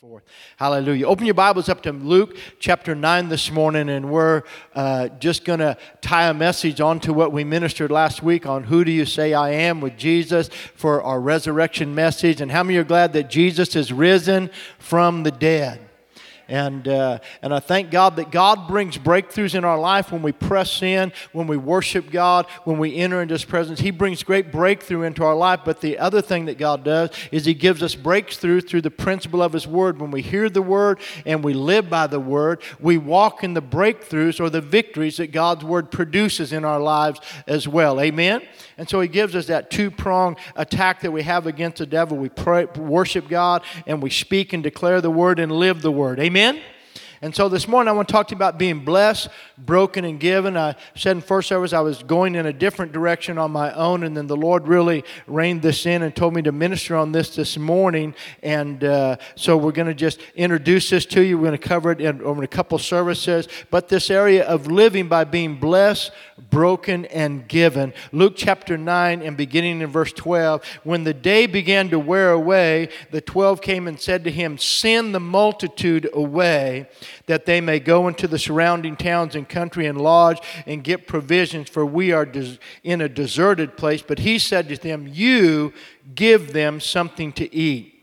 Forth. Hallelujah. Open your Bibles up to Luke chapter 9 this morning, and we're just going to tie a message onto what we ministered last week on Who Do You Say I Am with Jesus for our resurrection message. And how many are glad that Jesus is risen from the dead? And I thank God that God brings breakthroughs in our life when we press in, when we worship God, when we enter into His presence. He brings great breakthrough into our life. But the other thing that God does is He gives us breakthrough through the principle of His Word. When we hear the Word and we live by the Word, we walk in the breakthroughs or the victories that God's Word produces in our lives as well. Amen? And so He gives us that two-pronged attack that we have against the devil. We pray, worship God, and we speak and declare the Word and live the Word. Amen? Amen? And so this morning I want to talk to you about being blessed, broken, and given. I said in first service I was going in a different direction on my own, and then the Lord really reined this in and told me to minister on this morning. And so we're going to just introduce this to you. We're going to cover it over a couple services. But this area of living by being blessed, broken, and given. Luke chapter 9 and beginning in verse 12. When the day began to wear away, the 12 came and said to him, "Send the multitude away, that they may go into the surrounding towns and country and lodge and get provisions, for we are in a deserted place." But he said to them, "You give them something to eat."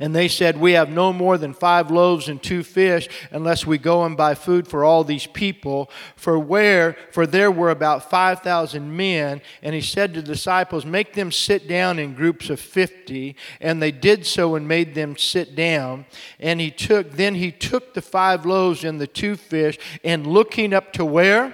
And they said, "We have no more than 5 loaves and 2 fish, unless we go and buy food for all these people." For there were about 5,000 men. And he said to the disciples, "Make them sit down in groups of 50. And they did so and made them sit down. And he took the 5 loaves and the 2 fish, and looking up to where?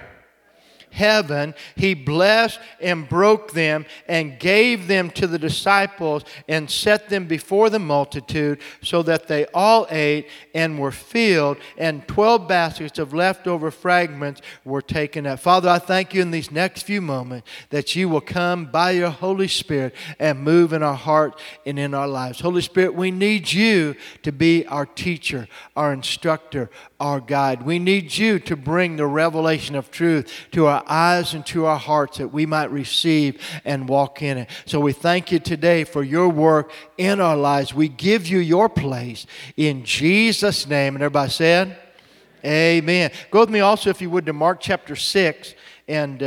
Heaven, he blessed and broke them and gave them to the disciples and set them before the multitude, so that they all ate and were filled, and 12 baskets of leftover fragments were taken up. Father, I thank you in these next few moments that you will come by your Holy Spirit and move in our heart and in our lives. Holy Spirit, we need you to be our teacher, our instructor, our guide. We need you to bring the revelation of truth to our eyes and to our hearts, that we might receive and walk in it. So we thank you today for your work in our lives. We give you your place in Jesus' name. And everybody said, Amen. Go with me also, if you would, to Mark chapter 6. And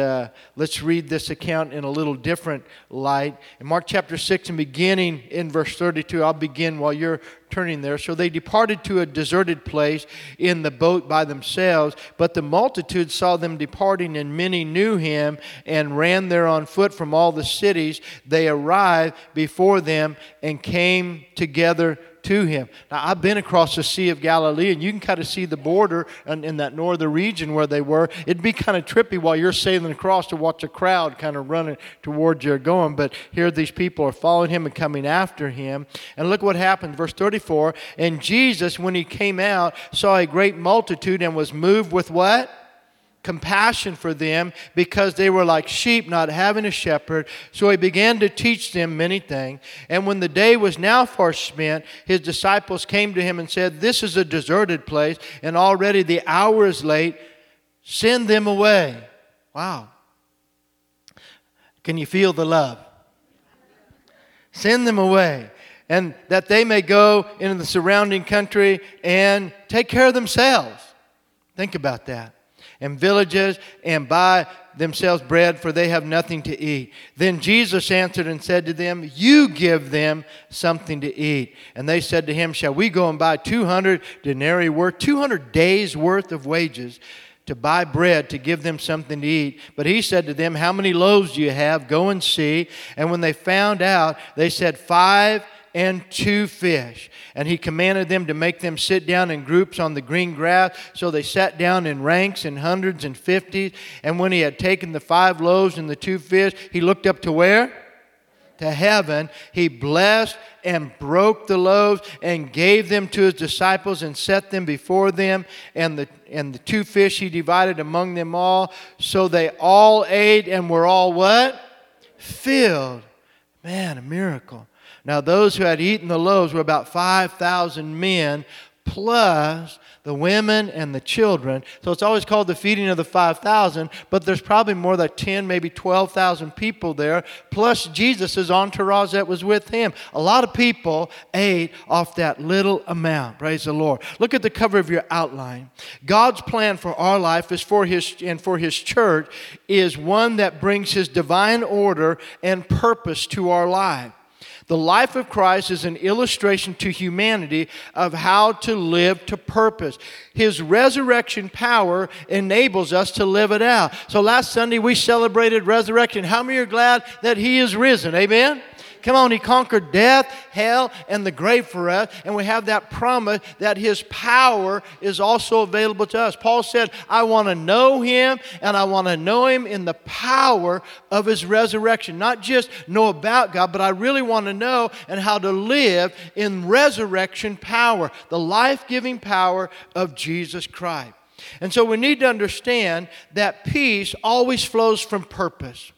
let's read this account in a little different light. In Mark chapter 6 and beginning in verse 32, I'll begin while you're turning there. So they departed to a deserted place in the boat by themselves, but the multitude saw them departing, and many knew him and ran there on foot from all the cities. They arrived before them and came together to him. Now, I've been across the Sea of Galilee, and you can kind of see the border in that northern region where they were. It'd be kind of trippy while you're sailing across to watch a crowd kind of running towards you or going, but here these people are following him and coming after him. And look what happened, verse 34, "And Jesus, when he came out, saw a great multitude and was moved with" what? "Compassion for them, because they were like sheep not having a shepherd. So he began to teach them many things. And when the day was now far spent, his disciples came to him and said, 'This is a deserted place, and already the hour is late. Send them away.'" Wow. Can you feel the love? "Send them away, and that they may go into the surrounding country and take care of themselves." Think about that. "And villages, and buy themselves bread, for they have nothing to eat.' Then Jesus answered and said to them, 'You give them something to eat.' And they said to him, 'Shall we go and buy 200 denarii worth," 200 days worth of wages, "to buy bread, to give them something to eat?' But he said to them, 'How many loaves do you have? Go and see.' And when they found out, they said, 5 and 2 fish. And he commanded them to make them sit down in groups on the green grass. So they sat down in ranks, in hundreds and fifties. And when he had taken the 5 loaves and the 2 fish, he looked up to" where? "To heaven. He blessed and broke the loaves and gave them to his disciples and set them before them. And the 2 fish he divided among them all. So they all ate and were all" what? "Filled." Man, a miracle. Now those who had eaten the loaves were about 5,000 men, plus the women and the children. So it's always called the feeding of the 5,000, but there's probably more like 10, maybe 12,000 people there, plus Jesus' entourage that was with him. A lot of people ate off that little amount. Praise the Lord. Look at the cover of your outline. God's plan for our life is for His church is one that brings His divine order and purpose to our life. The life of Christ is an illustration to humanity of how to live to purpose. His resurrection power enables us to live it out. So last Sunday we celebrated resurrection. How many are glad that He is risen? Amen? Come on, He conquered death, hell, and the grave for us. And we have that promise that His power is also available to us. Paul said, I want to know Him, and I want to know Him in the power of His resurrection. Not just know about God, but I really want to know and how to live in resurrection power, the life-giving power of Jesus Christ. And so we need to understand that peace always flows from purpose.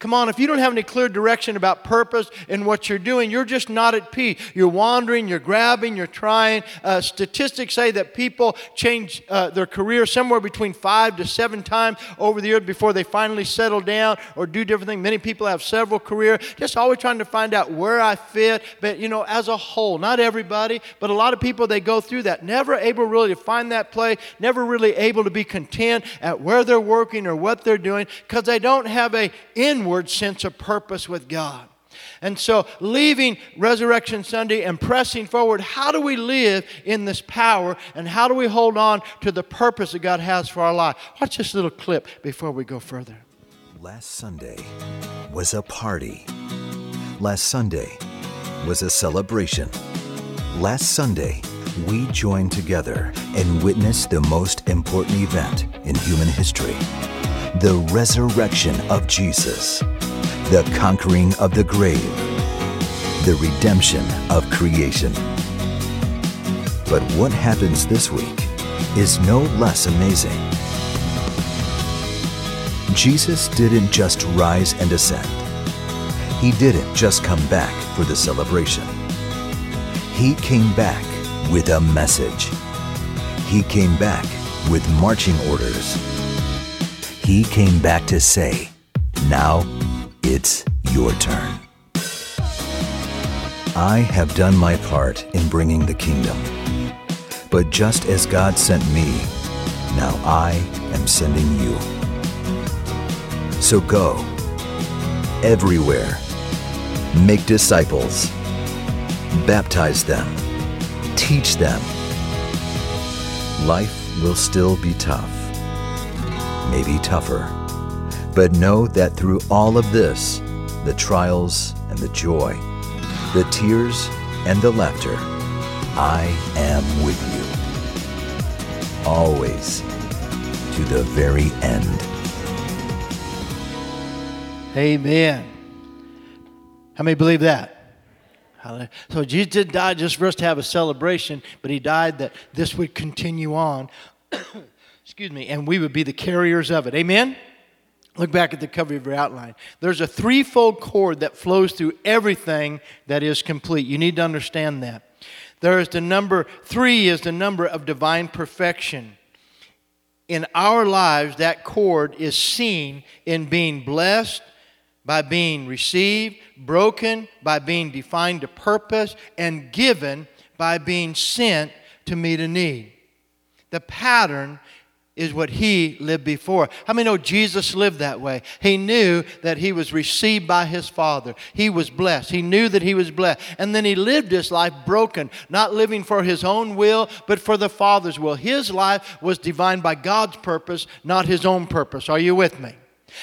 Come on, if you don't have any clear direction about purpose and what you're doing, you're just not at peace. You're wandering, you're grabbing, you're trying. Statistics say that people change their career somewhere between 5 to 7 times over the year before they finally settle down or do different things. Many people have several careers, just always trying to find out where I fit. But, you know, as a whole, not everybody, but a lot of people, they go through that, never able really to find that place, never really able to be content at where they're working or what they're doing because they don't have an inward sense of purpose with God. And so leaving Resurrection Sunday and pressing forward, how do we live in this power and how do we hold on to the purpose that God has for our life? Watch this little clip before we go further. Last Sunday was a party. Last Sunday was a celebration. Last Sunday, we joined together and witnessed the most important event in human history. The resurrection of Jesus, the conquering of the grave, the redemption of creation. But what happens this week is no less amazing. Jesus didn't just rise and ascend. He didn't just come back for the celebration. He came back with a message. He came back with marching orders. He came back to say, now it's your turn. I have done my part in bringing the kingdom. But just as God sent me, now I am sending you. So go everywhere, make disciples, baptize them, teach them. Life will still be tough. Maybe tougher, but know that through all of this, the trials and the joy, the tears and the laughter, I am with you, always, to the very end. Amen. How many believe that? So Jesus didn't die just for us to have a celebration, but He died that this would continue on. Excuse me, and we would be the carriers of it. Amen? Look back at the cover of your outline. There's a threefold cord that flows through everything that is complete. You need to understand that. There is the number, 3 is the number of divine perfection. In our lives, that cord is seen in being blessed, by being received, broken, by being defined to purpose, and given by being sent to meet a need. The pattern is what He lived before. How many know Jesus lived that way? He knew that He was received by His Father. He was blessed. He knew that He was blessed. And then He lived His life broken, not living for His own will, but for the Father's will. His life was defined by God's purpose, not His own purpose. Are you with me?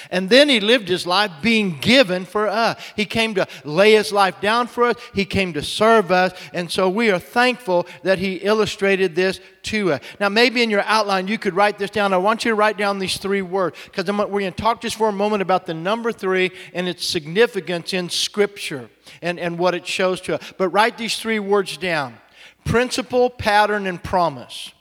And then He lived His life being given for us. He came to lay His life down for us. He came to serve us. And so we are thankful that He illustrated this to us. Now, maybe in your outline, you could write this down. I want you to write down these 3 words because we're going to talk just for a moment about the number 3 and its significance in Scripture and what it shows to us. But write these 3 words down. Principle, pattern, and promise.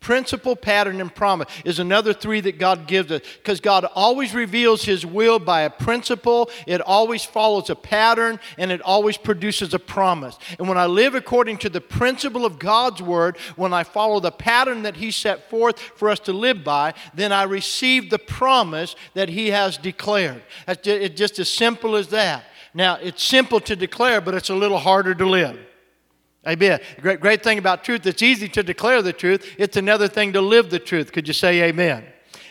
Principle, pattern, and promise is another three that God gives us, because God always reveals His will by a principle. It always follows a pattern, and it always produces a promise. And when I live according to the principle of God's Word, when I follow the pattern that He set forth for us to live by, then I receive the promise that He has declared. It's just as simple as that. Now, it's simple to declare, but it's a little harder to live. Amen. Great thing about truth, it's easy to declare the truth. It's another thing to live the truth. Could you say amen?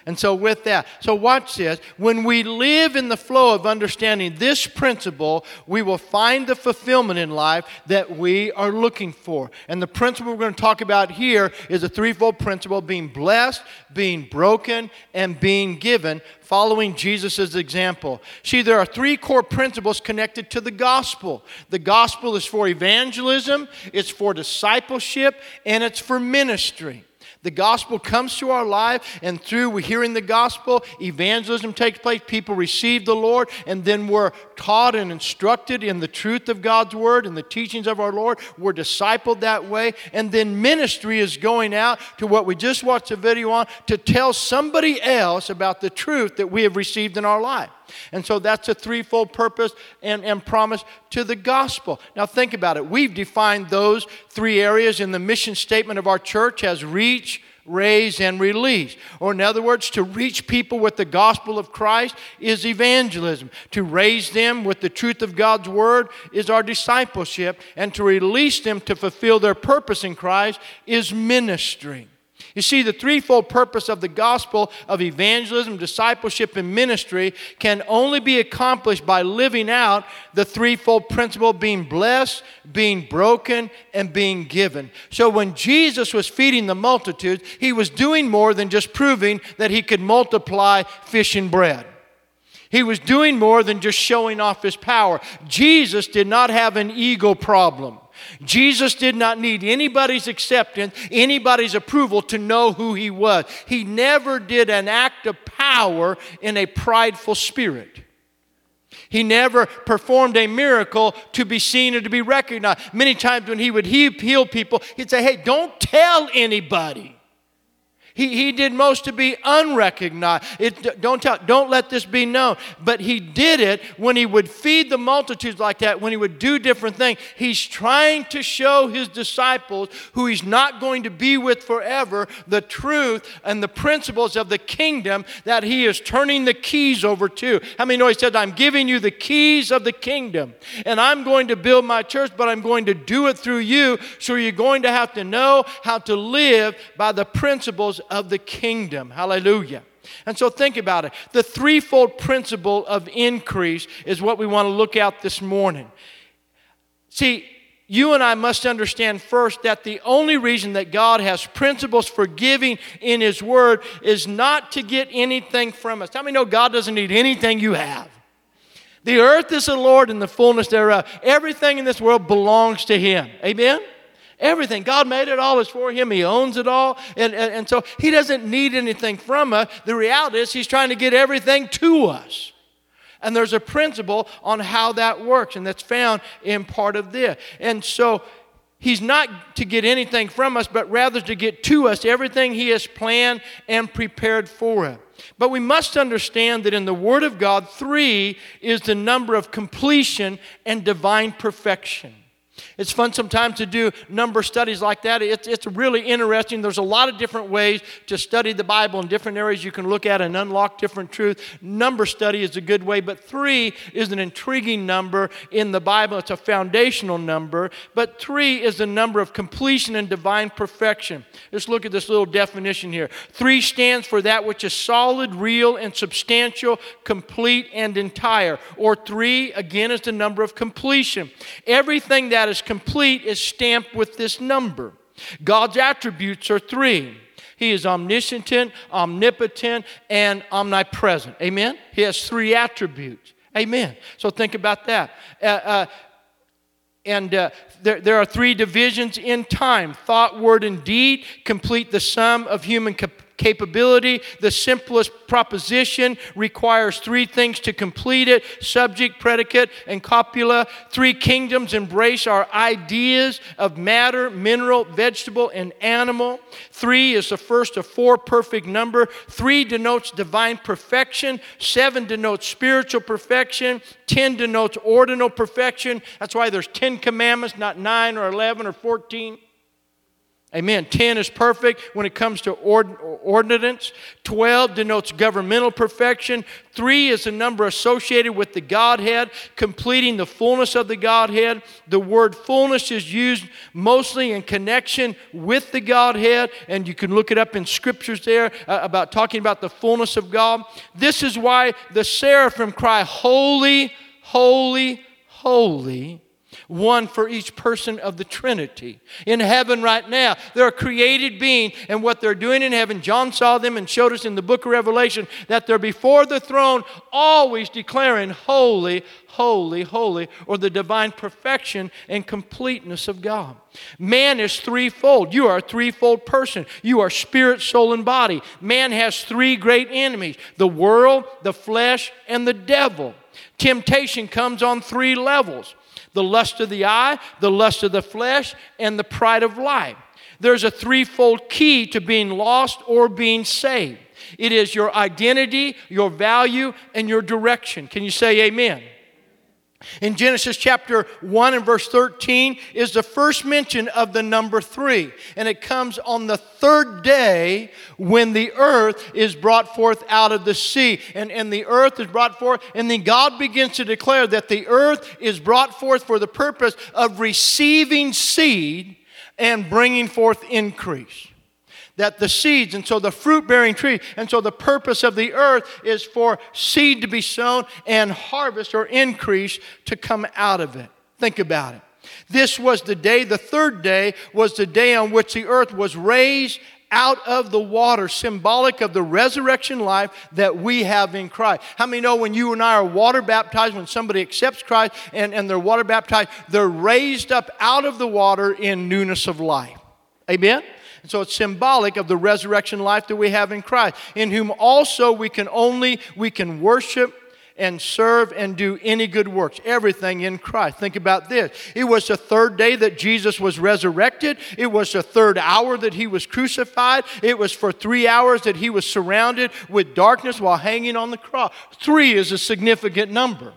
And so with that, so watch this. When we live in the flow of understanding this principle, we will find the fulfillment in life that we are looking for. And the principle we're going to talk about here is a threefold principle: being blessed, being broken, and being given, following Jesus' example. See, there are three core principles connected to the gospel. The gospel is for evangelism, it's for discipleship, and it's for ministry. The gospel comes to our life, and through hearing the gospel, evangelism takes place. People receive the Lord, and then we're taught and instructed in the truth of God's Word and the teachings of our Lord. We're discipled that way. And then ministry is going out to what we just watched a video on, to tell somebody else about the truth that we have received in our life. And so that's a threefold purpose and promise to the gospel. Now think about it. We've defined those three areas in the mission statement of our church as reach, raise, and release. Or in other words, to reach people with the gospel of Christ is evangelism. To raise them with the truth of God's Word is our discipleship. And to release them to fulfill their purpose in Christ is ministry. You see, the threefold purpose of the gospel of evangelism, discipleship, and ministry can only be accomplished by living out the threefold principle: being blessed, being broken, and being given. So when Jesus was feeding the multitudes, He was doing more than just proving that He could multiply fish and bread. He was doing more than just showing off His power. Jesus did not have an ego problem. Jesus did not need anybody's acceptance, anybody's approval to know who He was. He never did an act of power in a prideful spirit. He never performed a miracle to be seen or to be recognized. Many times when He would heal people, He'd say, "Hey, don't tell anybody." He did most to be unrecognized. Don't let this be known. But He did it when He would feed the multitudes like that, when He would do different things. He's trying to show His disciples, who He's not going to be with forever, the truth and the principles of the kingdom that He is turning the keys over to. How many know He said, "I'm giving you the keys of the kingdom, and I'm going to build my church, but I'm going to do it through you, so you're going to have to know how to live by the principles of the kingdom." Hallelujah. And so think about it. The threefold principle of increase is what we want to look at this morning. See, you and I must understand first that the only reason that God has principles for giving in His Word is not to get anything from us. How many know God doesn't need anything you have? The earth is the Lord and the fullness thereof. Everything in this world belongs to Him. Amen? Everything. God made it all. It's for Him. He owns it all. And so He doesn't need anything from us. The reality is He's trying to get everything to us. And there's a principle on how that works, and that's found in part of this. And so He's not to get anything from us, but rather to get to us everything He has planned and prepared for us. But we must understand that in the Word of God, 3 is the number of completion and divine perfection. It's fun sometimes to do number studies like that. It's really interesting. There's a lot of different ways to study the Bible in different areas you can look at and unlock different truth. Number study is a good way, but 3 is an intriguing number in the Bible. It's a foundational number, but 3 is the number of completion and divine perfection. Let's look at this little definition here. 3 stands for that which is solid, real, and substantial, complete, and entire. Or 3, again, is the number of completion. Everything that is complete is stamped with this number. God's attributes are 3. He is omniscient, omnipotent, and omnipresent. Amen? He has 3 attributes. Amen. So think about that. There are 3 divisions in time: thought, word, and deed complete the sum of human capability. The simplest proposition requires three things to complete it: subject, predicate, and copula. Three kingdoms embrace our ideas of matter, mineral, vegetable, and animal. 3 is the first of 4 perfect number. 3 denotes divine perfection. 7 denotes spiritual perfection. 10 denotes ordinal perfection. That's why there's 10 commandments, not 9 or 11 or 14. Amen. 10 is perfect when it comes to ordinance. 12 denotes governmental perfection. 3 is a number associated with the Godhead, completing the fullness of the Godhead. The word fullness is used mostly in connection with the Godhead, and you can look it up in scriptures there about talking about the fullness of God. This is why the seraphim cry, "Holy, holy, holy." One for each person of the Trinity. In heaven right now, they're a created being, and what they're doing in heaven, John saw them and showed us in the book of Revelation, that they're before the throne always declaring holy, holy, holy, or the divine perfection and completeness of God. Man is threefold. You are a threefold person. You are spirit, soul, and body. Man has three great enemies: the world, the flesh, and the devil. Temptation comes on 3 levels: the lust of the eye, the lust of the flesh, and the pride of life. There's a threefold key to being lost or being saved. It is your identity, your value, and your direction. Can you say amen? In Genesis chapter 1 and verse 13 is the first mention of the number 3. And it comes on the 3rd day when the earth is brought forth out of the sea. And the earth is brought forth, and then God begins to declare that the earth is brought forth for the purpose of receiving seed and bringing forth increase. That the seeds, and so the fruit-bearing tree, and so the purpose of the earth is for seed to be sown and harvest or increase to come out of it. Think about it. This was the day, the 3rd day, was the day on which the earth was raised out of the water, symbolic of the resurrection life that we have in Christ. How many know when you and I are water baptized, when somebody accepts Christ and they're water baptized, they're raised up out of the water in newness of life? Amen? So it's symbolic of the resurrection life that we have in Christ, in whom also we can worship and serve and do any good works. Everything in Christ. Think about this. It was the 3rd day that Jesus was resurrected. It was the 3rd hour that he was crucified. It was for 3 hours that he was surrounded with darkness while hanging on the cross. 3 is a significant number.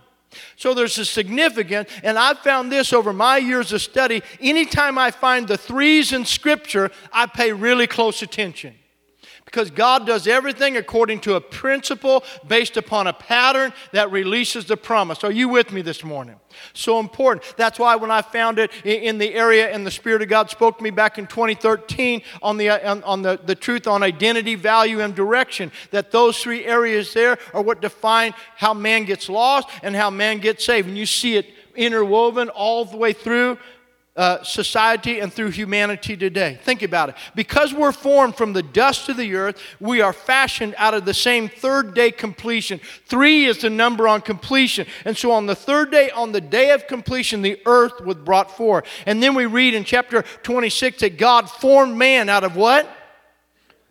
So there's a significance, and I've found this over my years of study. Anytime I find the 3s in Scripture, I pay really close attention, because God does everything according to a principle based upon a pattern that releases the promise. Are you with me this morning? So important. That's why when I found it in the area, and the Spirit of God spoke to me back in 2013 on the truth on identity, value, and direction, that those 3 areas there are what define how man gets lost and how man gets saved. And you see it interwoven all the way through society and through humanity today. Think about it. Because we're formed from the dust of the earth, we are fashioned out of the same 3rd day completion. 3 is the number on completion. And so on the 3rd day, on the day of completion, the earth was brought forth. And then we read in chapter 26 that God formed man out of what?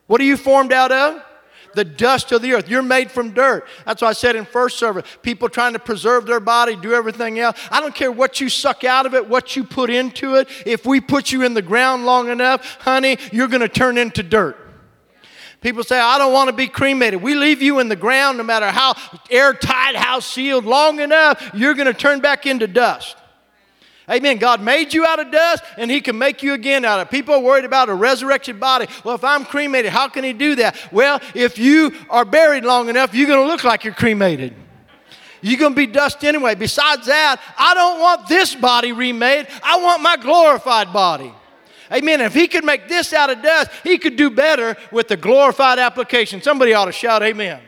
What are you formed out of? The dust of the earth. You're made from dirt. That's why I said in first service, people trying to preserve their body, do everything else. I don't care what you suck out of it, what you put into it. If we put you in the ground long enough, honey, you're going to turn into dirt. People say, I don't want to be cremated. We leave you in the ground no matter how airtight, how sealed, long enough, you're going to turn back into dust. Amen. God made you out of dust, and he can make you again out of it. People are worried about a resurrected body. Well, if I'm cremated, how can he do that? Well, if you are buried long enough, you're going to look like you're cremated. You're going to be dust anyway. Besides that, I don't want this body remade. I want my glorified body. Amen. If he could make this out of dust, he could do better with the glorified application. Somebody ought to shout amen.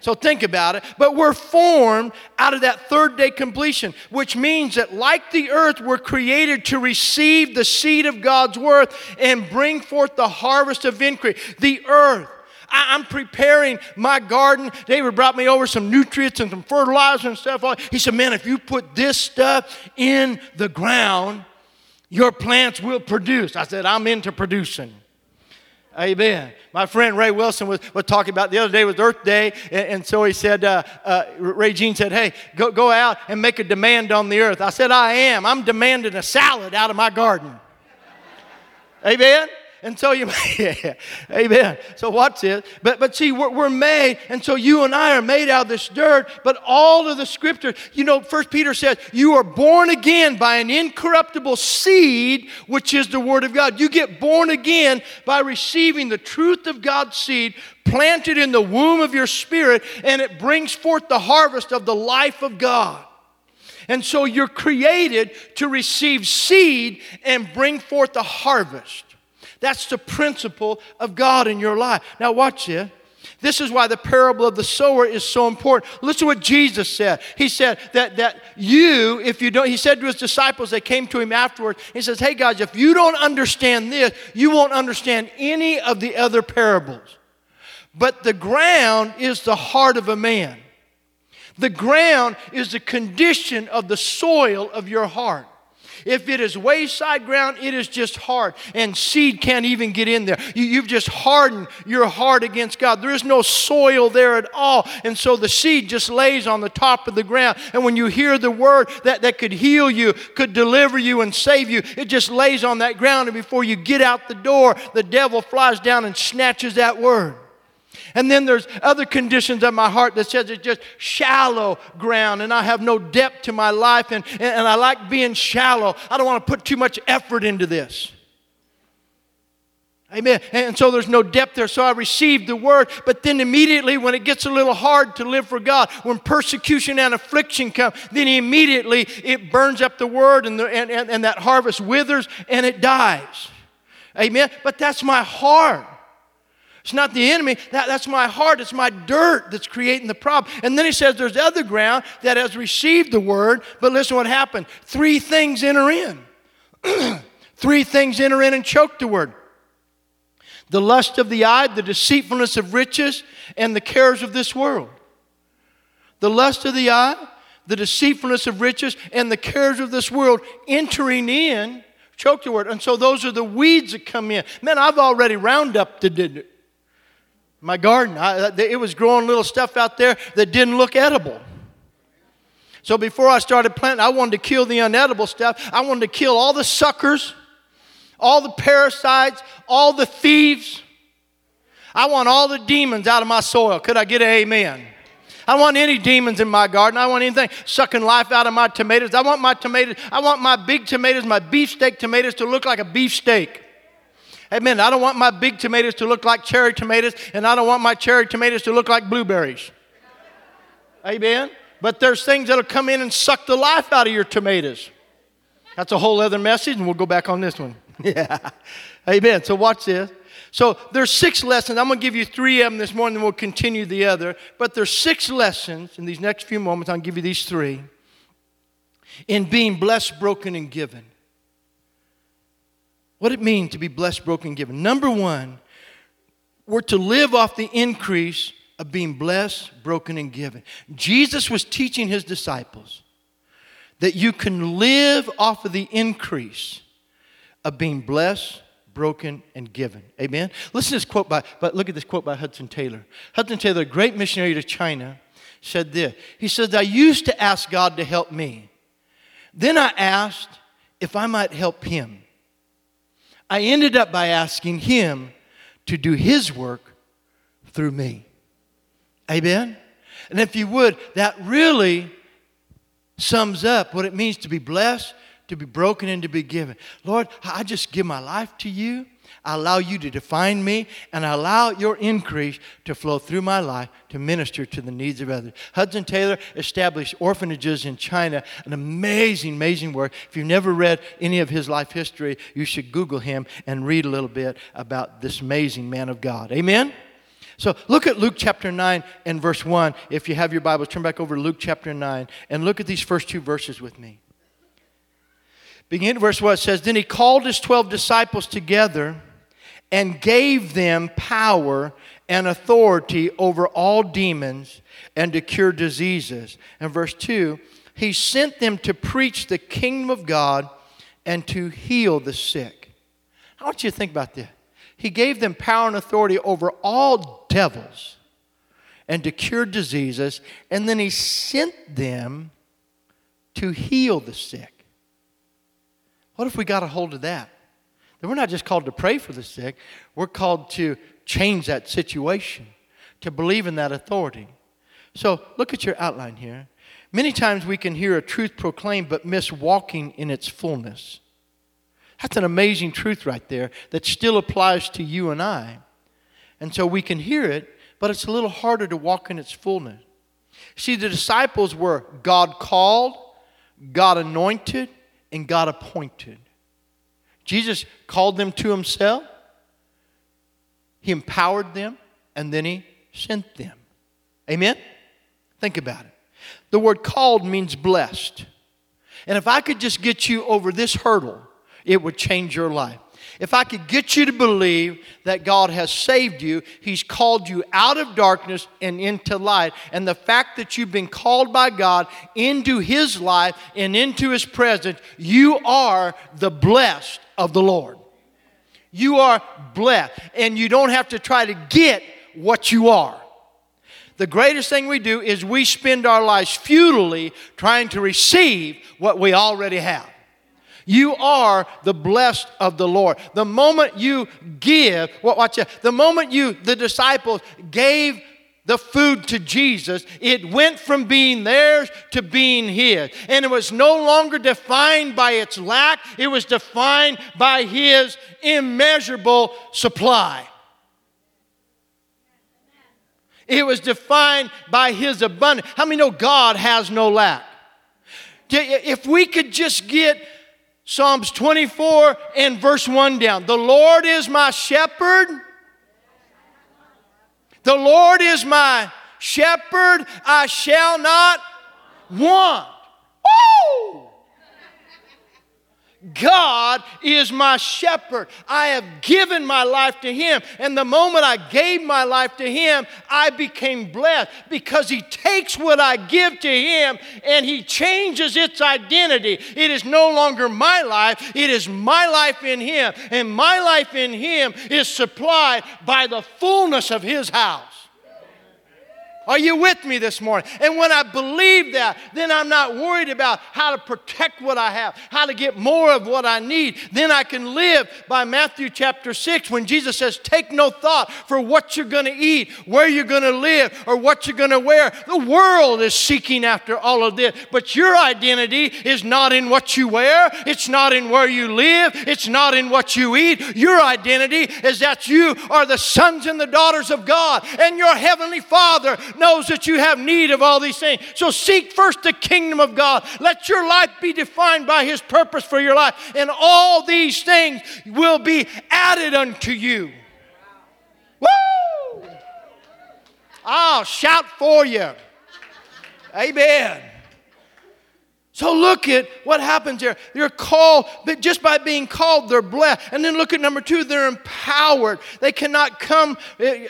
So think about it. But we're formed out of that 3rd day completion, which means that like the earth, we're created to receive the seed of God's word and bring forth the harvest of increase. The earth. I'm preparing my garden. David brought me over some nutrients and some fertilizer and stuff. He said, man, if you put this stuff in the ground, your plants will produce. I said, I'm into producing. Amen. My friend Ray Wilson was talking about the other day was Earth Day, and so he said, Ray Jean said, hey, go out and make a demand on the earth. I said, I am. I'm demanding a salad out of my garden. Amen. And so you, yeah, amen. So watch this. But see, we're made, and so you and I are made out of this dirt, but all of the scriptures, you know, 1 Peter says, you are born again by an incorruptible seed, which is the word of God. You get born again by receiving the truth of God's seed planted in the womb of your spirit, and it brings forth the harvest of the life of God. And so you're created to receive seed and bring forth the harvest. That's the principle of God in your life. Now watch this. This is why the parable of the sower is so important. Listen to what Jesus said. He said that you, if you don't, he said to his disciples, they came to him afterwards. He says, hey guys, if you don't understand this, you won't understand any of the other parables. But the ground is the heart of a man. The ground is the condition of the soil of your heart. If it is wayside ground, it is just hard, and seed can't even get in there. You've just hardened your heart against God. There is no soil there at all, and so the seed just lays on the top of the ground, and when you hear the word that could heal you, could deliver you and save you, it just lays on that ground, and before you get out the door, the devil flies down and snatches that word. And then there's other conditions of my heart that says it's just shallow ground and I have no depth to my life and I like being shallow. I don't want to put too much effort into this. Amen. And so there's no depth there. So I received the word, but then immediately when it gets a little hard to live for God, when persecution and affliction come, then immediately it burns up the word and that harvest withers and it dies. Amen. But that's my heart. It's not the enemy. That's my heart. It's my dirt that's creating the problem. And then he says there's other ground that has received the word. But listen what happened. Three things enter in. Three things enter in and choke the word. The lust of the eye, the deceitfulness of riches, and the cares of this world. The lust of the eye, the deceitfulness of riches, and the cares of this world entering in choke the word. And so those are the weeds that come in. Man, I've already round-upped it. My garden, it was growing little stuff out there that didn't look edible. So before I started planting, I wanted to kill the unedible stuff. I wanted to kill all the suckers, all the parasites, all the thieves. I want all the demons out of my soil. Could I get an amen? I want any demons in my garden. I want anything sucking life out of my tomatoes. I want my tomatoes. I want my big tomatoes, my beefsteak tomatoes to look like a beefsteak. Amen. I don't want my big tomatoes to look like cherry tomatoes, and I don't want my cherry tomatoes to look like blueberries. Amen. But there's things that'll come in and suck the life out of your tomatoes. That's a whole other message, and we'll go back on this one. Yeah. Amen. So watch this. So there's 6 lessons. I'm going to give you 3 of them this morning, and we'll continue the other. But there's 6 lessons in these next few moments. I'll give you these 3. In being blessed, broken, and given. What it means to be blessed, broken, and given. Number 1, we're to live off the increase of being blessed, broken, and given. Jesus was teaching his disciples that you can live off of the increase of being blessed, broken, and given. Amen? Listen to this quote look at this quote by Hudson Taylor. Hudson Taylor, a great missionary to China, said this. He says, I used to ask God to help me. Then I asked if I might help him. I ended up by asking him to do his work through me. Amen? And if you would, that really sums up what it means to be blessed, to be broken, and to be given. Lord, I just give my life to you. I allow you to define me, and I allow your increase to flow through my life to minister to the needs of others. Hudson Taylor established orphanages in China, an amazing, amazing work. If you've never read any of his life history, you should Google him and read a little bit about this amazing man of God. Amen? So look at Luke chapter 9 and verse 1. If you have your Bibles, turn back over to Luke chapter 9 and look at these first 2 verses with me. Beginning verse 1, it says, Then he called his 12 disciples together and gave them power and authority over all demons and to cure diseases. And verse 2, he sent them to preach the kingdom of God and to heal the sick. I want you to think about this. He gave them power and authority over all devils and to cure diseases. And then he sent them to heal the sick. What if we got a hold of that? Then we're not just called to pray for the sick. We're called to change that situation, to believe in that authority. So look at your outline here. Many times we can hear a truth proclaimed but miss walking in its fullness. That's an amazing truth right there that still applies to you and I. And so we can hear it, but it's a little harder to walk in its fullness. See, the disciples were God called, God anointed, and God appointed. Jesus called them to himself. He empowered them, and then he sent them. Amen? Think about it. The word called means blessed. And if I could just get you over this hurdle, it would change your life. If I could get you to believe that God has saved you, he's called you out of darkness and into light. And the fact that you've been called by God into his life and into his presence, you are the blessed of the Lord. You are blessed. And you don't have to try to get what you are. The greatest thing we do is we spend our lives futilely trying to receive what we already have. You are the blessed of the Lord. The moment you give, watch out. The moment the disciples gave the food to Jesus, it went from being theirs to being his. And it was no longer defined by its lack. It was defined by his immeasurable supply. It was defined by his abundance. How many know God has no lack? If we could just get Psalms 24 and verse 1 down. The Lord is my shepherd. The Lord is my shepherd. I shall not want. Woo! God is my shepherd. I have given my life to him. And the moment I gave my life to him, I became blessed because he takes what I give to him and he changes its identity. It is no longer my life. It is my life in him. And my life in him is supplied by the fullness of his house. Are you with me this morning? And when I believe that, then I'm not worried about how to protect what I have, how to get more of what I need. Then I can live by Matthew chapter 6 when Jesus says, take no thought for what you're going to eat, where you're going to live, or what you're going to wear. The world is seeking after all of this, but your identity is not in what you wear. It's not in where you live. It's not in what you eat. Your identity is that you are the sons and the daughters of God, and your heavenly Father knows that you have need of all these things. So seek first the kingdom of God. Let your life be defined by his purpose for your life. And all these things will be added unto you. Woo! I'll shout for you. Amen. So look at what happens here. They're called, but just by being called, they're blessed. And then look at number 2, they're empowered. They cannot come,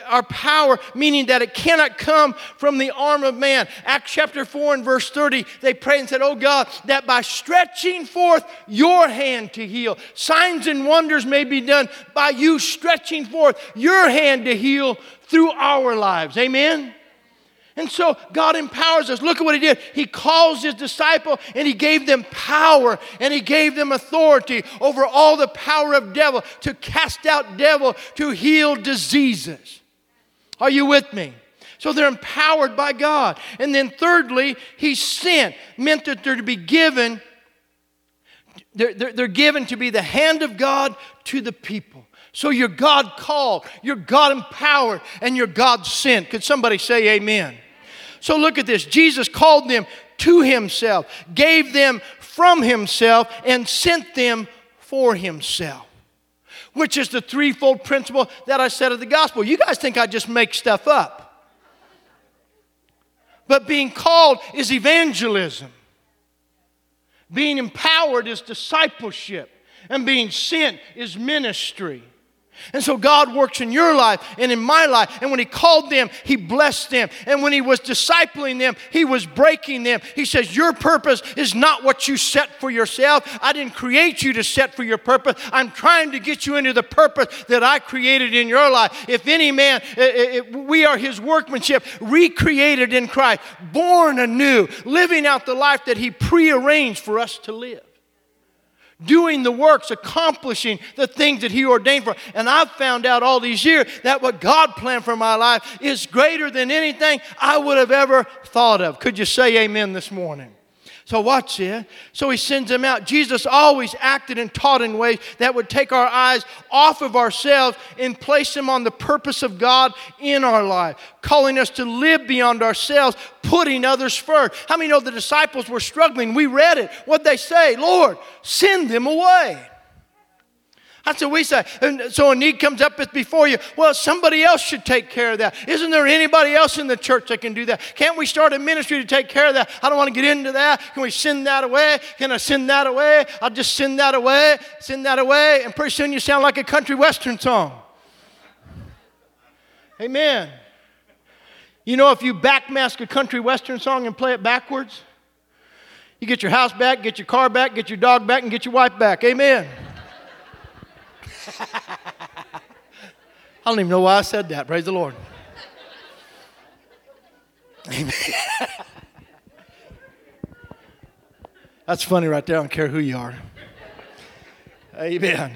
our power, meaning that it cannot come from the arm of man. Acts chapter 4 and verse 30, they prayed and said, oh God, that by stretching forth your hand to heal, signs and wonders may be done by you stretching forth your hand to heal through our lives. Amen? And so God empowers us. Look at what he did. He calls his disciple and he gave them power and he gave them authority over all the power of devil, to cast out devil, to heal diseases. Are you with me? So they're empowered by God. And then thirdly, he sent, meant that they're to be given. They're given to be the hand of God to the people. So you're God called, you're God empowered, and you're God sent. Could somebody say amen? So look at this. Jesus called them to himself, gave them from himself, and sent them for himself, which is the threefold principle that I said of the gospel. You guys think I just make stuff up. But being called is evangelism. Being empowered is discipleship. And being sent is ministry. And so God works in your life and in my life. And when he called them, he blessed them. And when he was discipling them, he was breaking them. He says, your purpose is not what you set for yourself. I didn't create you to set for your purpose. I'm trying to get you into the purpose that I created in your life. If any man, we are his workmanship, recreated in Christ, born anew, living out the life that he prearranged for us to live. Doing the works, accomplishing the things that he ordained for. And I've found out all these years that what God planned for my life is greater than anything I would have ever thought of. Could you say amen this morning? So watch this. So he sends them out. Jesus always acted and taught in ways that would take our eyes off of ourselves and place them on the purpose of God in our life, calling us to live beyond ourselves, putting others first. How many know the disciples were struggling? We read it. What'd they say? Lord, send them away. That's what we say. And so a need comes up before you. Well, somebody else should take care of that. Isn't there anybody else in the church that can do that? Can't we start a ministry to take care of that? I don't want to get into that. Can we send that away? Can I send that away? I'll just send that away. Send that away. And pretty soon you sound like a country western song. Amen. You know, if you backmask a country western song and play it backwards, you get your house back, get your car back, get your dog back, and get your wife back. Amen. I don't even know why I said that. Praise the Lord. Amen. That's funny right there. I don't care who you are. Amen.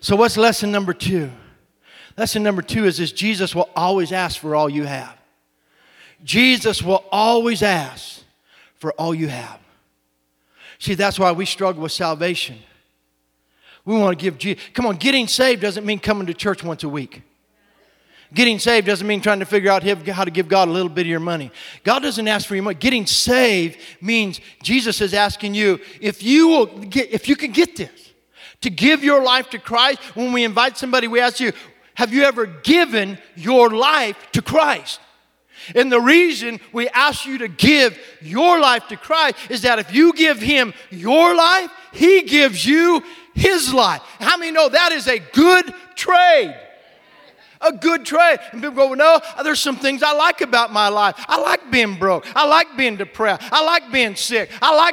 So what's lesson number 2? Lesson number 2 is this: Jesus will always ask for all you have. Jesus will always ask for all you have. See, that's why we struggle with salvation. We want to give Jesus. Come on, getting saved doesn't mean coming to church once a week. Getting saved doesn't mean trying to figure out how to give God a little bit of your money. God doesn't ask for your money. Getting saved means Jesus is asking you, if you can get this, to give your life to Christ. When we invite somebody, we ask you, have you ever given your life to Christ? And the reason we ask you to give your life to Christ is that if you give him your life, he gives you his life. How many know that is a good trade? A good trade. And people go, no, there's some things I like about my life. I like being broke. I like being depressed. I like being sick. I've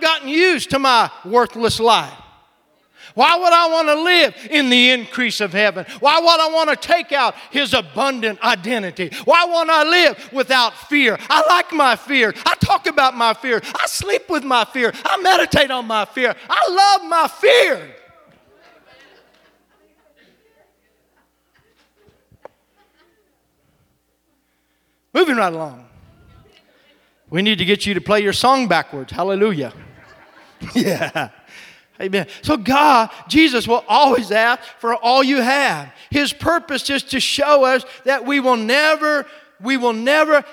gotten used to my worthless life. Why would I want to live in the increase of heaven? Why would I want to take out his abundant identity? Why won't I live without fear? I like my fear. I talk about my fear. I sleep with my fear. I meditate on my fear. I love my fear. Moving right along. We need to get you to play your song backwards. Hallelujah. Yeah. Amen. So Jesus will always ask for all you have. His purpose is to show us that we will never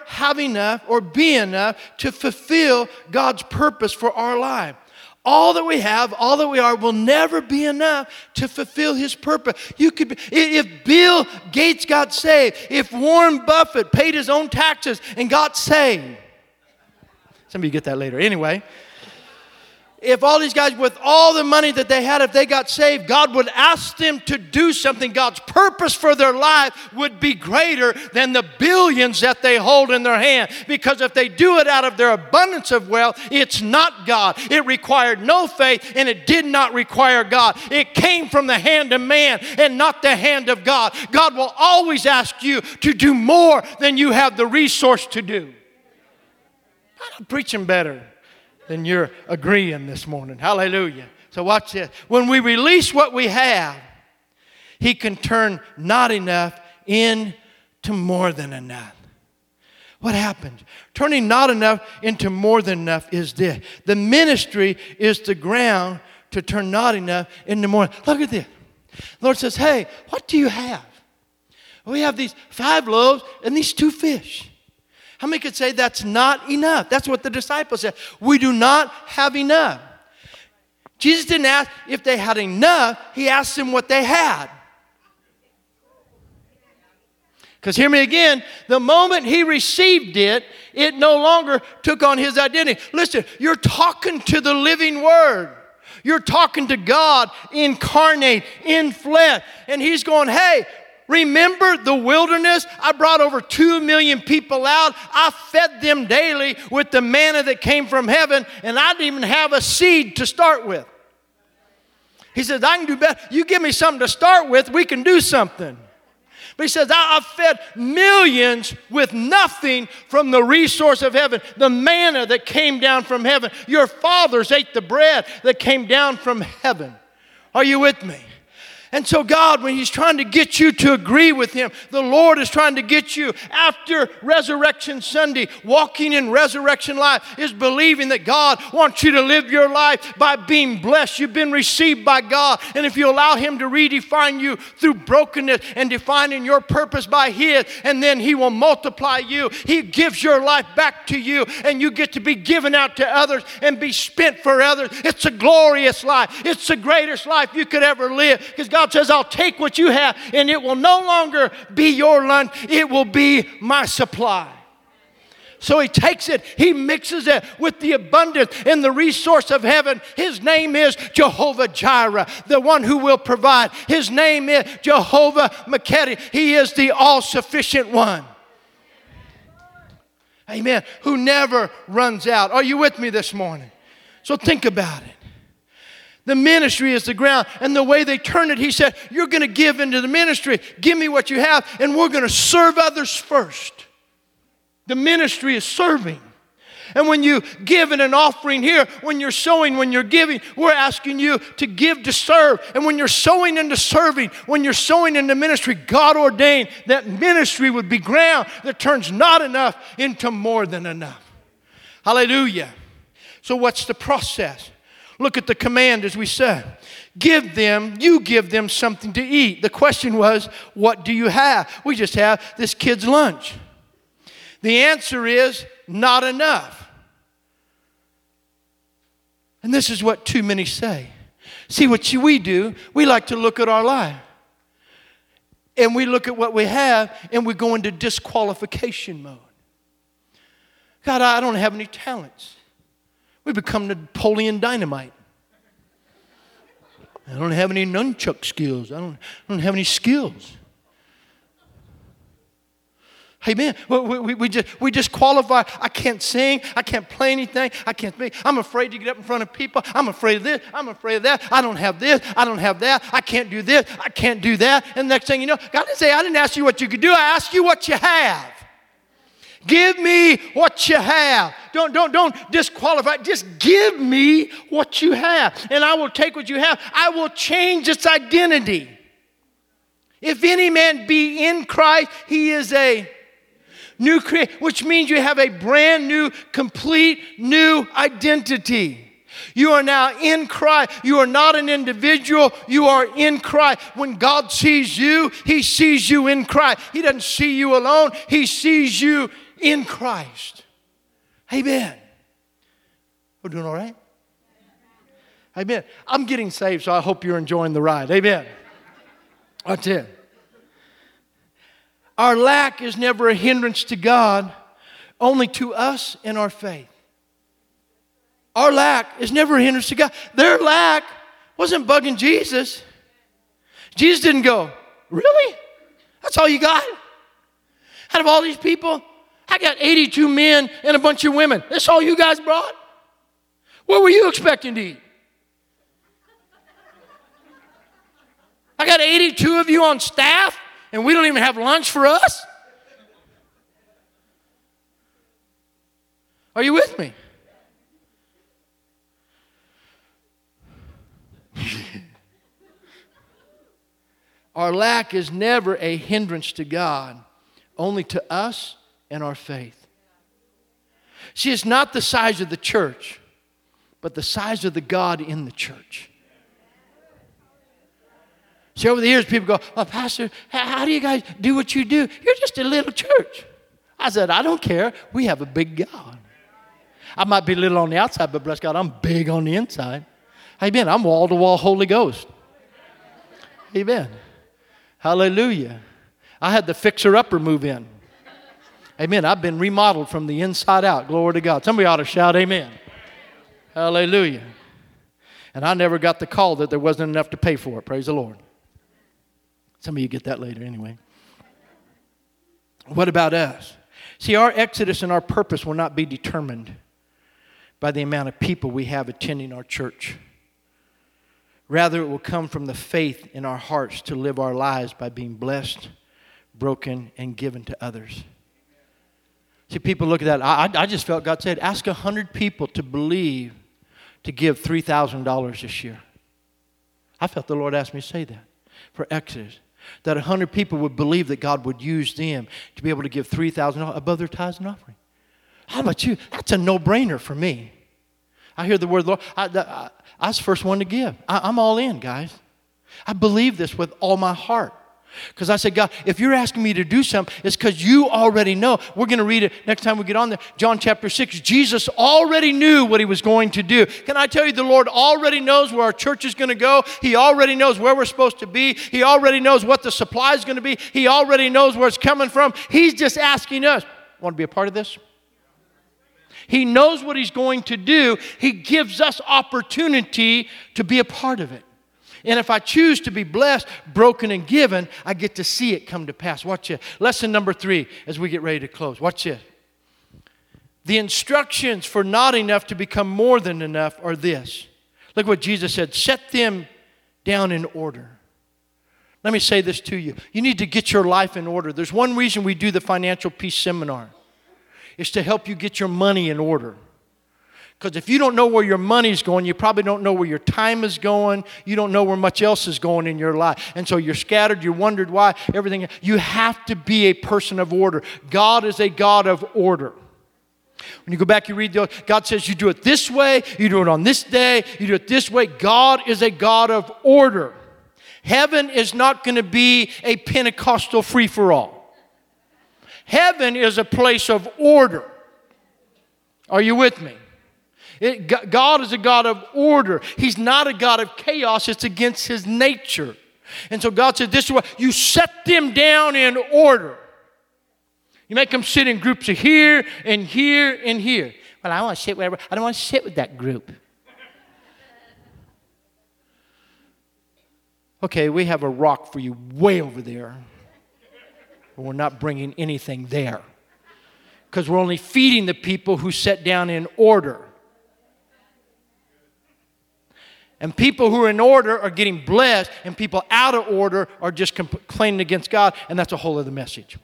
have enough or be enough to fulfill God's purpose for our life. All that we have, all that we are, will never be enough to fulfill his purpose. If Bill Gates got saved, if Warren Buffett paid his own taxes and got saved. Some of you get that later. Anyway. If all these guys, with all the money that they had, if they got saved, God would ask them to do something. God's purpose for their life would be greater than the billions that they hold in their hand. Because if they do it out of their abundance of wealth, it's not God. It required no faith, and it did not require God. It came from the hand of man and not the hand of God. God will always ask you to do more than you have the resource to do. I'm preaching better then you're agreeing this morning. Hallelujah. So watch this. When we release what we have, he can turn not enough into more than enough. What happens? Turning not enough into more than enough is this. The ministry is the ground to turn not enough into more. Look at this. The Lord says, hey, what do you have? We have these 5 loaves and these 2 fish. How many could say that's not enough? That's what the disciples said. We do not have enough. Jesus didn't ask if they had enough. He asked them what they had. Because hear me again, the moment he received it, it no longer took on his identity. Listen, you're talking to the living word. You're talking to God incarnate, in flesh. And he's going, hey, remember the wilderness? I brought over 2 million people out. I fed them daily with the manna that came from heaven, and I didn't even have a seed to start with. He says, I can do better. You give me something to start with, we can do something. But he says, I've fed millions with nothing from the resource of heaven, the manna that came down from heaven. Your fathers ate the bread that came down from heaven. Are you with me? And so God, when he's trying to get you to agree with him, the Lord is trying to get you after Resurrection Sunday, walking in resurrection life is believing that God wants you to live your life by being blessed. You've been received by God. And if you allow him to redefine you through brokenness and defining your purpose by his, and then he will multiply you. He gives your life back to you, and you get to be given out to others and be spent for others. It's a glorious life. It's the greatest life you could ever live, because God says, I'll take what you have, and it will no longer be your lunch. It will be my supply. So he takes it. He mixes it with the abundance and the resource of heaven. His name is Jehovah Jireh, the one who will provide. His name is Jehovah Makkedi. He is the all-sufficient one. Amen. Who never runs out. Are you with me this morning? So think about it. The ministry is the ground, and the way they turn it, he said, you're going to give into the ministry. Give me what you have, and we're going to serve others first. The ministry is serving. And when you give in an offering here, when you're sowing, when you're giving, we're asking you to give to serve. And when you're sowing into serving, when you're sowing into ministry, God ordained that ministry would be ground that turns not enough into more than enough. Hallelujah. So what's the process? Look at the command as we said. You give them something to eat. The question was, what do you have? We just have this kid's lunch. The answer is, not enough. And this is what too many say. See, what we do, we like to look at our life. And we look at what we have, and we go into disqualification mode. God, I don't have any talents. We become Napoleon Dynamite. I don't have any nunchuck skills. I don't have any skills. Amen. We disqualify. I can't sing. I can't play anything. I can't speak. I'm afraid to get up in front of people. I'm afraid of this. I'm afraid of that. I don't have this. I don't have that. I can't do this. I can't do that. And the next thing you know, God didn't say, I didn't ask you what you could do. I asked you what you have. Give me what you have. Don't disqualify. Just give me what you have, and I will take what you have. I will change its identity. If any man be in Christ, he is a new creation, which means you have a brand new, complete new identity. You are now in Christ. You are not an individual. You are in Christ. When God sees you, he sees you in Christ. He doesn't see you alone. He sees you in Christ. Amen. We're doing all right? Amen. I'm getting saved, so I hope you're enjoying the ride. Amen. That's it. Our lack is never a hindrance to God, only to us and our faith. Our lack is never a hindrance to God. Their lack wasn't bugging Jesus. Jesus didn't go, really? That's all you got? Out of all these people, I got 82 men and a bunch of women. That's all you guys brought? What were you expecting to eat? I got 82 of you on staff, and we don't even have lunch for us? Are you with me? Our lack is never a hindrance to God, only to us and our faith. See, it's not the size of the church, but the size of the God in the church. See, over the years, people go, well, Pastor, how do you guys do what you do? You're just a little church. I said, I don't care. We have a big God. I might be little on the outside, but bless God, I'm big on the inside. Amen. I'm wall-to-wall Holy Ghost. Amen. Hallelujah. I had the fixer-upper move in. Amen. I've been remodeled from the inside out. Glory to God. Somebody ought to shout amen. Hallelujah. And I never got the call that there wasn't enough to pay for it. Praise the Lord. Some of you get that later anyway. What about us? See, our exodus and our purpose will not be determined by the amount of people we have attending our church. Rather, it will come from the faith in our hearts to live our lives by being blessed, broken, and given to others. See, people look at that. I just felt God said, ask 100 people to believe to give $3,000 this year. I felt the Lord asked me to say that for Exodus. That 100 people would believe that God would use them to be able to give $3,000 above their tithes and offering. How about you? That's a no-brainer for me. I hear the word, Lord. I was the first one to give. I'm all in, guys. I believe this with all my heart. Because I said, God, if you're asking me to do something, it's because you already know. We're going to read it next time we get on there. John chapter 6, Jesus already knew what he was going to do. Can I tell you, the Lord already knows where our church is going to go. He already knows where we're supposed to be. He already knows what the supply is going to be. He already knows where it's coming from. He's just asking us, want to be a part of this? He knows what he's going to do. He gives us opportunity to be a part of it. And if I choose to be blessed, broken, and given, I get to see it come to pass. Watch this. Lesson number 3 as we get ready to close. Watch this. The instructions for not enough to become more than enough are this. Look what Jesus said. Set them down in order. Let me say this to you. You need to get your life in order. There's one reason we do the Financial Peace Seminar. It's to help you get your money in order. Because if you don't know where your money's going, you probably don't know where your time is going. You don't know where much else is going in your life. And so you're scattered. You wondered why. Everything. You have to be a person of order. God is a God of order. When you go back, you read the God says you do it this way. You do it on this day. You do it this way. God is a God of order. Heaven is not going to be a Pentecostal free-for-all. Heaven is a place of order. Are you with me? God is a God of order. He's not a God of chaos. It's against his nature. And so God said, this is why you set them down in order. You make them sit in groups of here and here and here. Well, I want to sit wherever. I don't want to sit with that group. Okay, we have a rock for you way over there. But we're not bringing anything there. Because we're only feeding the people who sit down in order. And people who are in order are getting blessed, and people out of order are just complaining against God, and that's a whole other message.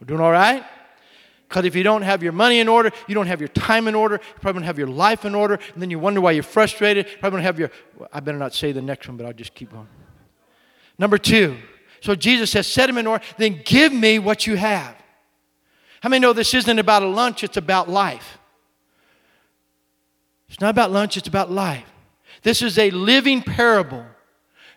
We're doing all right? Because if you don't have your money in order, you don't have your time in order, you probably don't have your life in order, and then you wonder why you're frustrated. Probably don't have your, I better not say the next one, but I'll just keep going. Number 2, so Jesus says, set them in order, then give me what you have. How many know this isn't about a lunch, it's about life? It's not about lunch, it's about life. This is a living parable.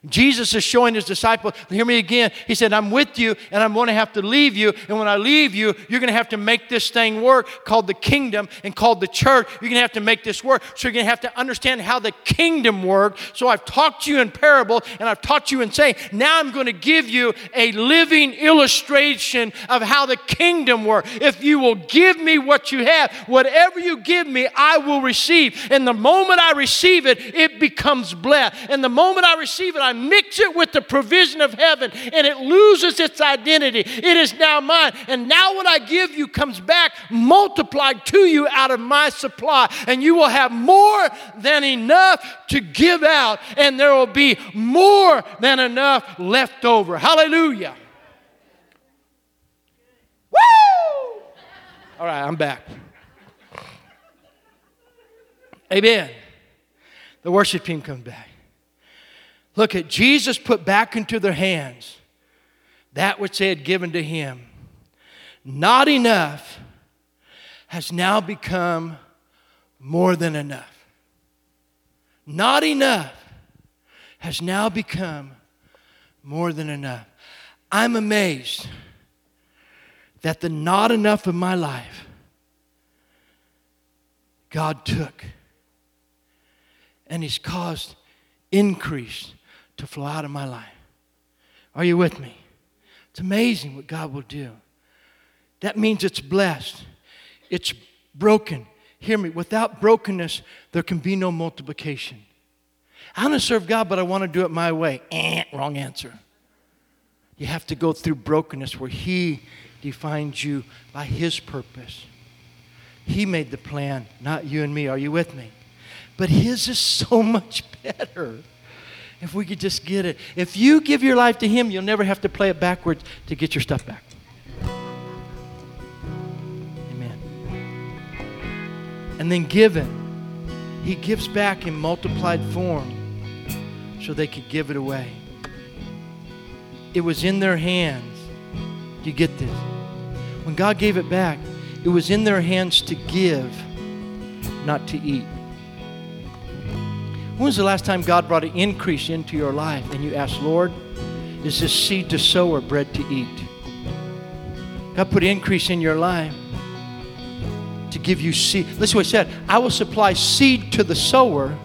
Jesus is showing his disciples, hear me again, he said, I'm with you and I'm going to have to leave you. And when I leave you, you're going to have to make this thing work called the kingdom and called the church. You're going to have to make this work. So you're going to have to understand how the kingdom works. So I've taught you in parable and I've taught you in saying, now I'm going to give you a living illustration of how the kingdom works. If you will give me what you have, whatever you give me, I will receive. And the moment I receive it, it becomes blessed. And the moment I receive it, I mix it with the provision of heaven, and it loses its identity. It is now mine. And now what I give you comes back multiplied to you out of my supply. And you will have more than enough to give out, and there will be more than enough left over. Hallelujah. Woo! All right, I'm back. Amen. The worship team comes back. Look at Jesus put back into their hands that which they had given to him. Not enough has now become more than enough. Not enough has now become more than enough. I'm amazed that the not enough of my life God took, and he's caused increase to flow out of my life. Are you with me? It's amazing what God will do. That means it's blessed. It's broken. Hear me. Without brokenness, there can be no multiplication. I want to serve God, but I want to do it my way. Wrong answer. You have to go through brokenness where He defines you by His purpose. He made the plan, not you and me. Are you with me? But His is so much better. If we could just get it. If you give your life to Him, you'll never have to play it backwards to get your stuff back. Amen. And then given, He gives back in multiplied form so they could give it away. It was in their hands. Do you get this? When God gave it back, it was in their hands to give, not to eat. When was the last time God brought an increase into your life and you asked, Lord, is this seed to sow or bread to eat? God put increase in your life to give you seed. Listen to what He said. I will supply seed to the sower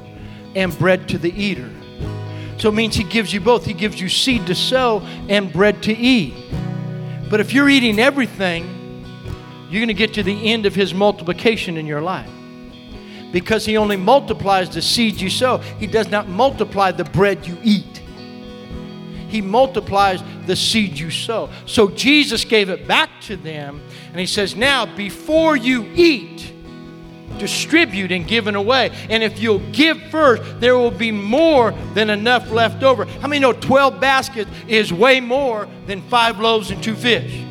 and bread to the eater. So it means He gives you both. He gives you seed to sow and bread to eat. But if you're eating everything, you're going to get to the end of His multiplication in your life. Because He only multiplies the seed you sow. He does not multiply the bread you eat. He multiplies the seed you sow. So Jesus gave it back to them. And He says, now before you eat, distribute and give it away. And if you'll give first, there will be more than enough left over. How many know 12 baskets is way more than 5 loaves and 2 fish?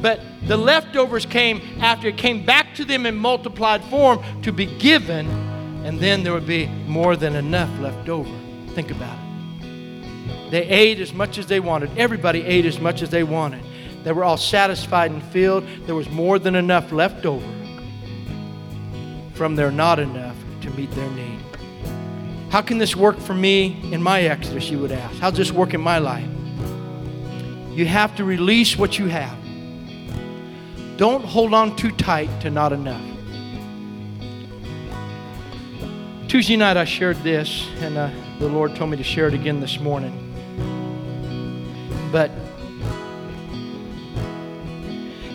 But the leftovers came after it came back to them in multiplied form to be given, and then there would be more than enough left over. Think about it. They ate as much as they wanted. Everybody ate as much as they wanted. They were all satisfied and filled. There was more than enough left over from their not enough to meet their need. How can this work for me in my Exodus, you would ask? How's this work in my life? You have to release what you have. Don't hold on too tight to not enough. Tuesday night I shared this, and the Lord told me to share it again this morning. But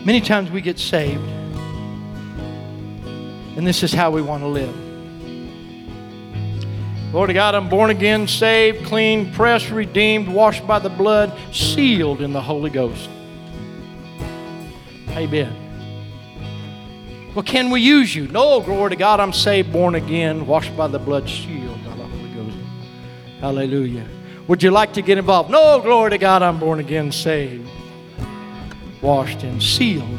many times we get saved, and this is how we want to live. Lord God, I'm born again, saved, clean, pressed, redeemed, washed by the blood, sealed in the Holy Ghost. Amen. Well, can we use you? No, glory to God, I'm saved, born again, washed by the blood, sealed by the Holy Ghost. Hallelujah. Would you like to get involved? No, glory to God, I'm born again, saved, washed and sealed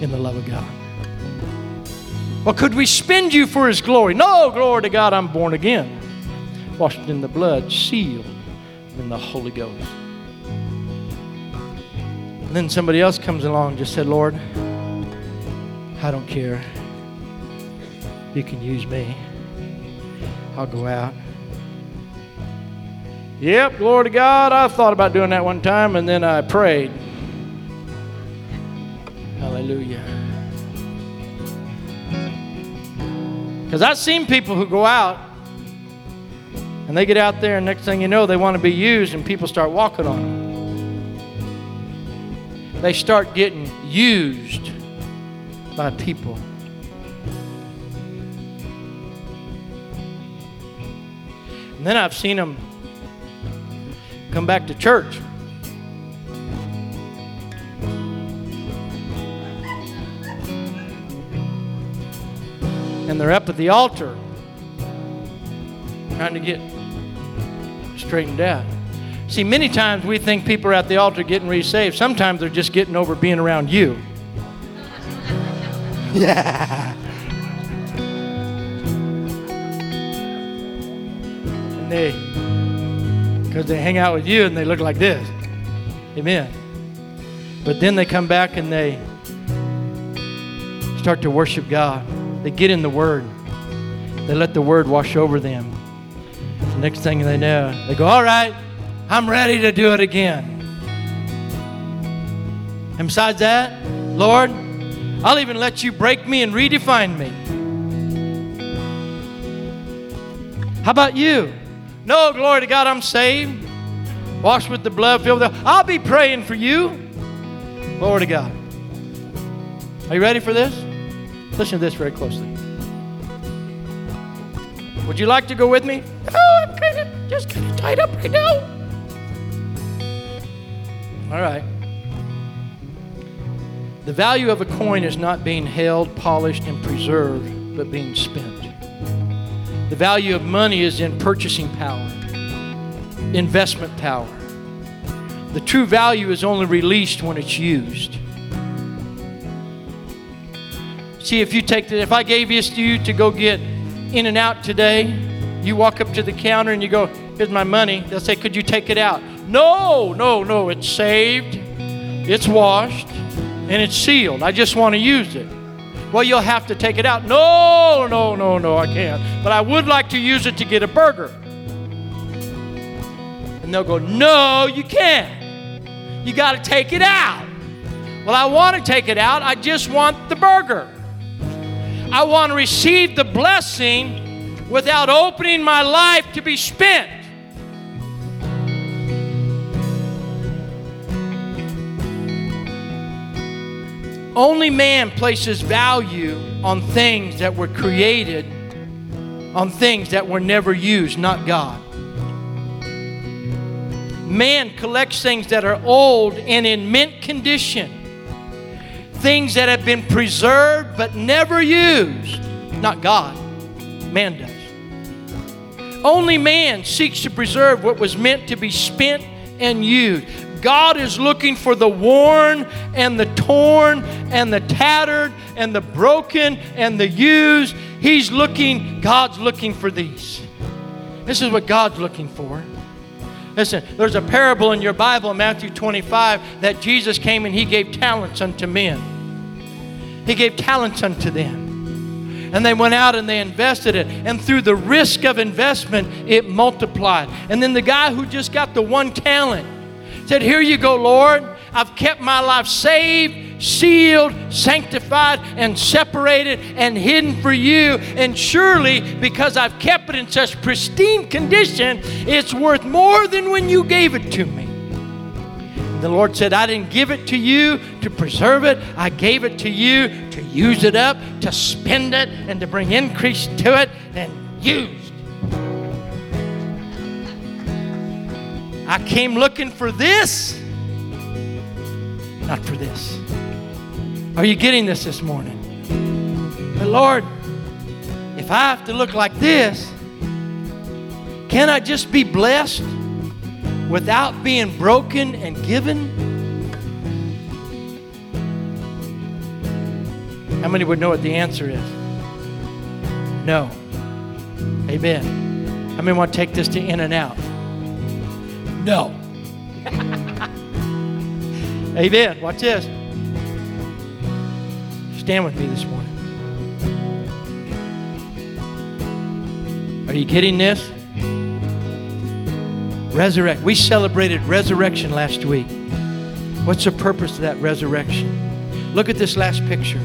in the love of God. Well, could we spend you for His glory? No, glory to God, I'm born again, washed in the blood, sealed in the Holy Ghost. And then somebody else comes along and just said, Lord, I don't care. You can use me. I'll go out. Yep, glory to God, I thought about doing that one time, and then I prayed. Hallelujah. Because I've seen people who go out, and they get out there, and next thing you know, they want to be used, and people start walking on them. They start getting used by people. And then I've seen them come back to church. And they're up at the altar trying to get straightened out. See, many times we think people are at the altar getting re-saved. Sometimes they're just getting over being around you. Yeah. And because they hang out with you and they look like this. Amen. But then they come back and they start to worship God. They get in the Word. They let the Word wash over them. The next thing they know, they go, all right. I'm ready to do it again. And besides that, Lord, I'll even let you break me and redefine me. How about you? No, glory to God, I'm saved. Washed with the blood, filled with the... I'll be praying for you. Glory to God. Are you ready for this? Listen to this very closely. Would you like to go with me? Oh, I'm just kind of tied up right now. All right. The value of a coin is not being held, polished, and preserved, but being spent. The value of money is in purchasing power, investment power. The true value is only released when it's used. See, if I gave this to you to go get In-N-Out today, you walk up to the counter and you go, "Here's my money." They'll say, "Could you take it out?" No, it's saved, it's washed, and it's sealed. I just want to use it. Well, you'll have to take it out. No, I can't. But I would like to use it to get a burger. And they'll go, "No, you can't. You got to take it out." Well, I want to take it out. I just want the burger. I want to receive the blessing without opening my life to be spent. Only man places value on things that were created, on things that were never used, not God. Man collects things that are old and in mint condition, things that have been preserved but never used, not God. Man does. Only man seeks to preserve what was meant to be spent and used. God is looking for the worn and the torn and the tattered and the broken and the used. God's looking for these. This is what God's looking for. Listen, there's a parable in your Bible, Matthew 25, that Jesus came and He gave talents unto men. He gave talents unto them. And they went out and they invested it. And through the risk of investment, it multiplied. And then the guy who just got the one talent said, "Here you go, Lord. I've kept my life saved, sealed, sanctified, and separated and hidden for you. And surely, because I've kept it in such pristine condition, it's worth more than when you gave it to me." And the Lord said, "I didn't give it to you to preserve it. I gave it to you to use it up, to spend it, and to bring increase to it and use. I came looking for this, not for this." Are you getting this morning? But Lord, if I have to look like this, can I just be blessed without being broken and given? How many would know what the answer is? No. Amen. How many want to take this to In-N-Out? No. Amen. Watch this. Stand with me this morning. Are you getting this? Resurrect. We celebrated resurrection last week. What's the purpose of that resurrection? Look at this last picture.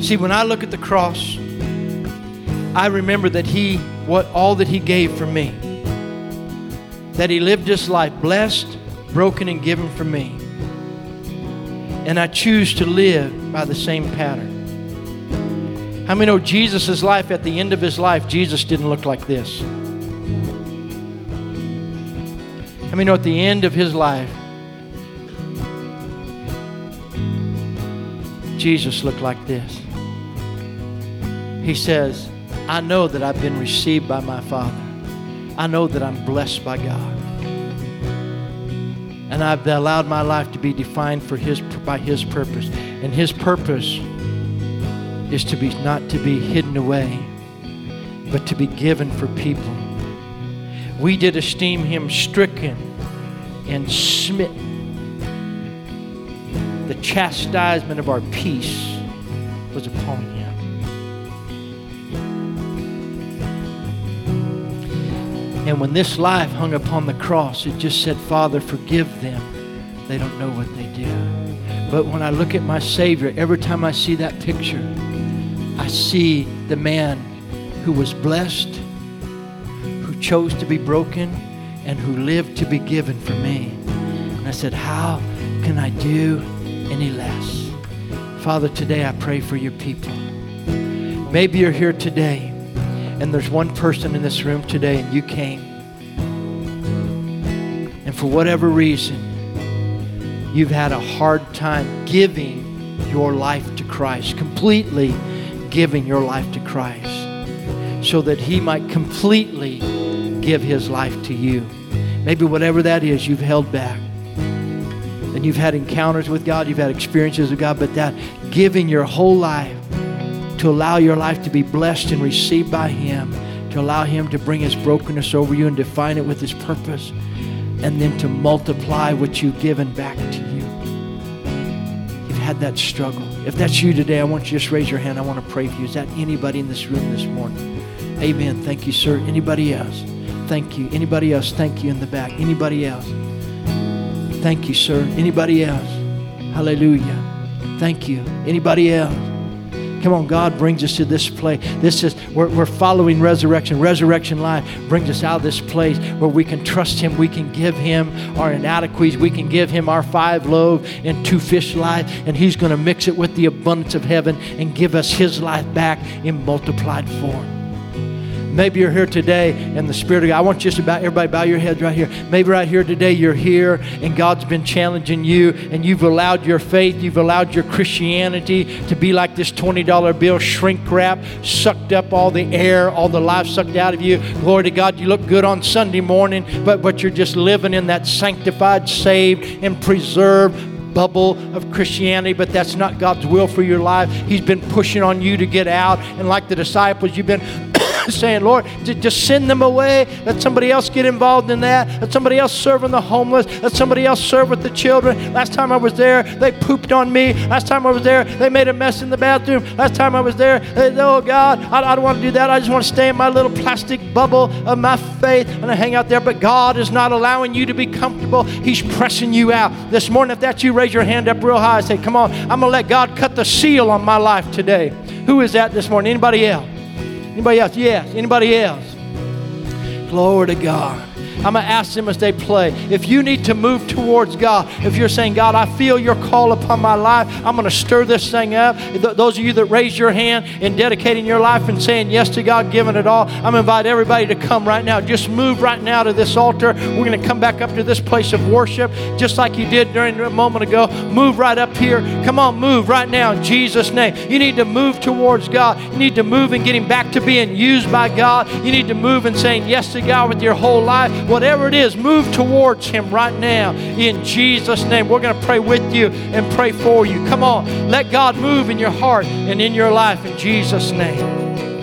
See, when I look at the cross, I remember that all that He gave for me. That He lived His life blessed, broken, and given for me. And I choose to live by the same pattern. How many know Jesus' life, at the end of His life, Jesus didn't look like this? How many know at the end of His life, Jesus looked like this? He says, "I know that I've been received by my Father. I know that I'm blessed by God. And I've allowed my life to be defined by His purpose." And His purpose is not to be hidden away, but to be given for people. We did esteem Him stricken and smitten. The chastisement of our peace was upon Him. And when this life hung upon the cross, it just said, "Father, forgive them. They don't know what they do." But when I look at my Savior, every time I see that picture, I see the man who was blessed, who chose to be broken, and who lived to be given for me. And I said, "How can I do any less?" Father, today I pray for your people. Maybe you're here today And there's one person in this room today, and you came. And for whatever reason, you've had a hard time giving your life to Christ, completely giving your life to Christ, so that He might completely give His life to you. Maybe whatever that is, you've held back. And you've had encounters with God, you've had experiences with God, but that giving your whole life to allow your life to be blessed and received by Him, to allow Him to bring His brokenness over you and define it with His purpose, and then to multiply what you've given back to you. You've had that struggle. If that's you today, I want you to just raise your hand. I want to pray for you. Is that anybody in this room this morning? Amen. Thank you, sir. Anybody else? Thank you. Anybody else? Thank you in the back. Anybody else? Thank you, sir. Anybody else? Hallelujah. Thank you. Anybody else? Come on, God brings us to this place. This is, we're following resurrection. Resurrection life brings us out of this place where we can trust Him. We can give Him our inadequacies. We can give Him our 5 loaves and 2 fish life, and He's going to mix it with the abundance of heaven and give us His life back in multiplied form. Maybe you're here today and the Spirit of God, I want just about everybody bow your heads right here. Maybe right here today you're here and God's been challenging you and you've allowed your faith, you've allowed your Christianity to be like this $20 bill shrink wrap, sucked up all the air, all the life sucked out of you. Glory to God, you look good on Sunday morning, but you're just living in that sanctified, saved, and preserved bubble of Christianity, but that's not God's will for your life. He's been pushing on you to get out, and like the disciples, you've been saying, Lord, just send them away. Let somebody else get involved in that. Let somebody else serve on the homeless. Let somebody else serve with the children. Last time I was there, they pooped on me. Last time I was there, they made a mess in the bathroom. Last time I was there, oh God, I don't want to do that. I just want to stay in my little plastic bubble of my faith and I hang out there. But God is not allowing you to be comfortable. He's pressing you out. This morning, if that's you, raise your hand up real high and say, come on, I'm going to let God cut the seal on my life today. Who is that this morning? Anybody else? Anybody else? Yes. Anybody else? Glory to God. I'm going to ask them as they play. If you need to move towards God, if you're saying, God, I feel your call upon my life, I'm going to stir this thing up. Those of you that raise your hand in dedicating your life and saying yes to God, giving it all, I'm going to invite everybody to come right now. Just move right now to this altar. We're going to come back up to this place of worship, just like you did during a moment ago. Move right up here. Come on, move right now in Jesus' name. You need to move towards God. You need to move in getting back to being used by God. You need to move in saying yes to God with your whole life. Whatever it is, move towards Him right now in Jesus' name. We're going to pray with you and pray for you. Come on, let God move in your heart and in your life in Jesus' name.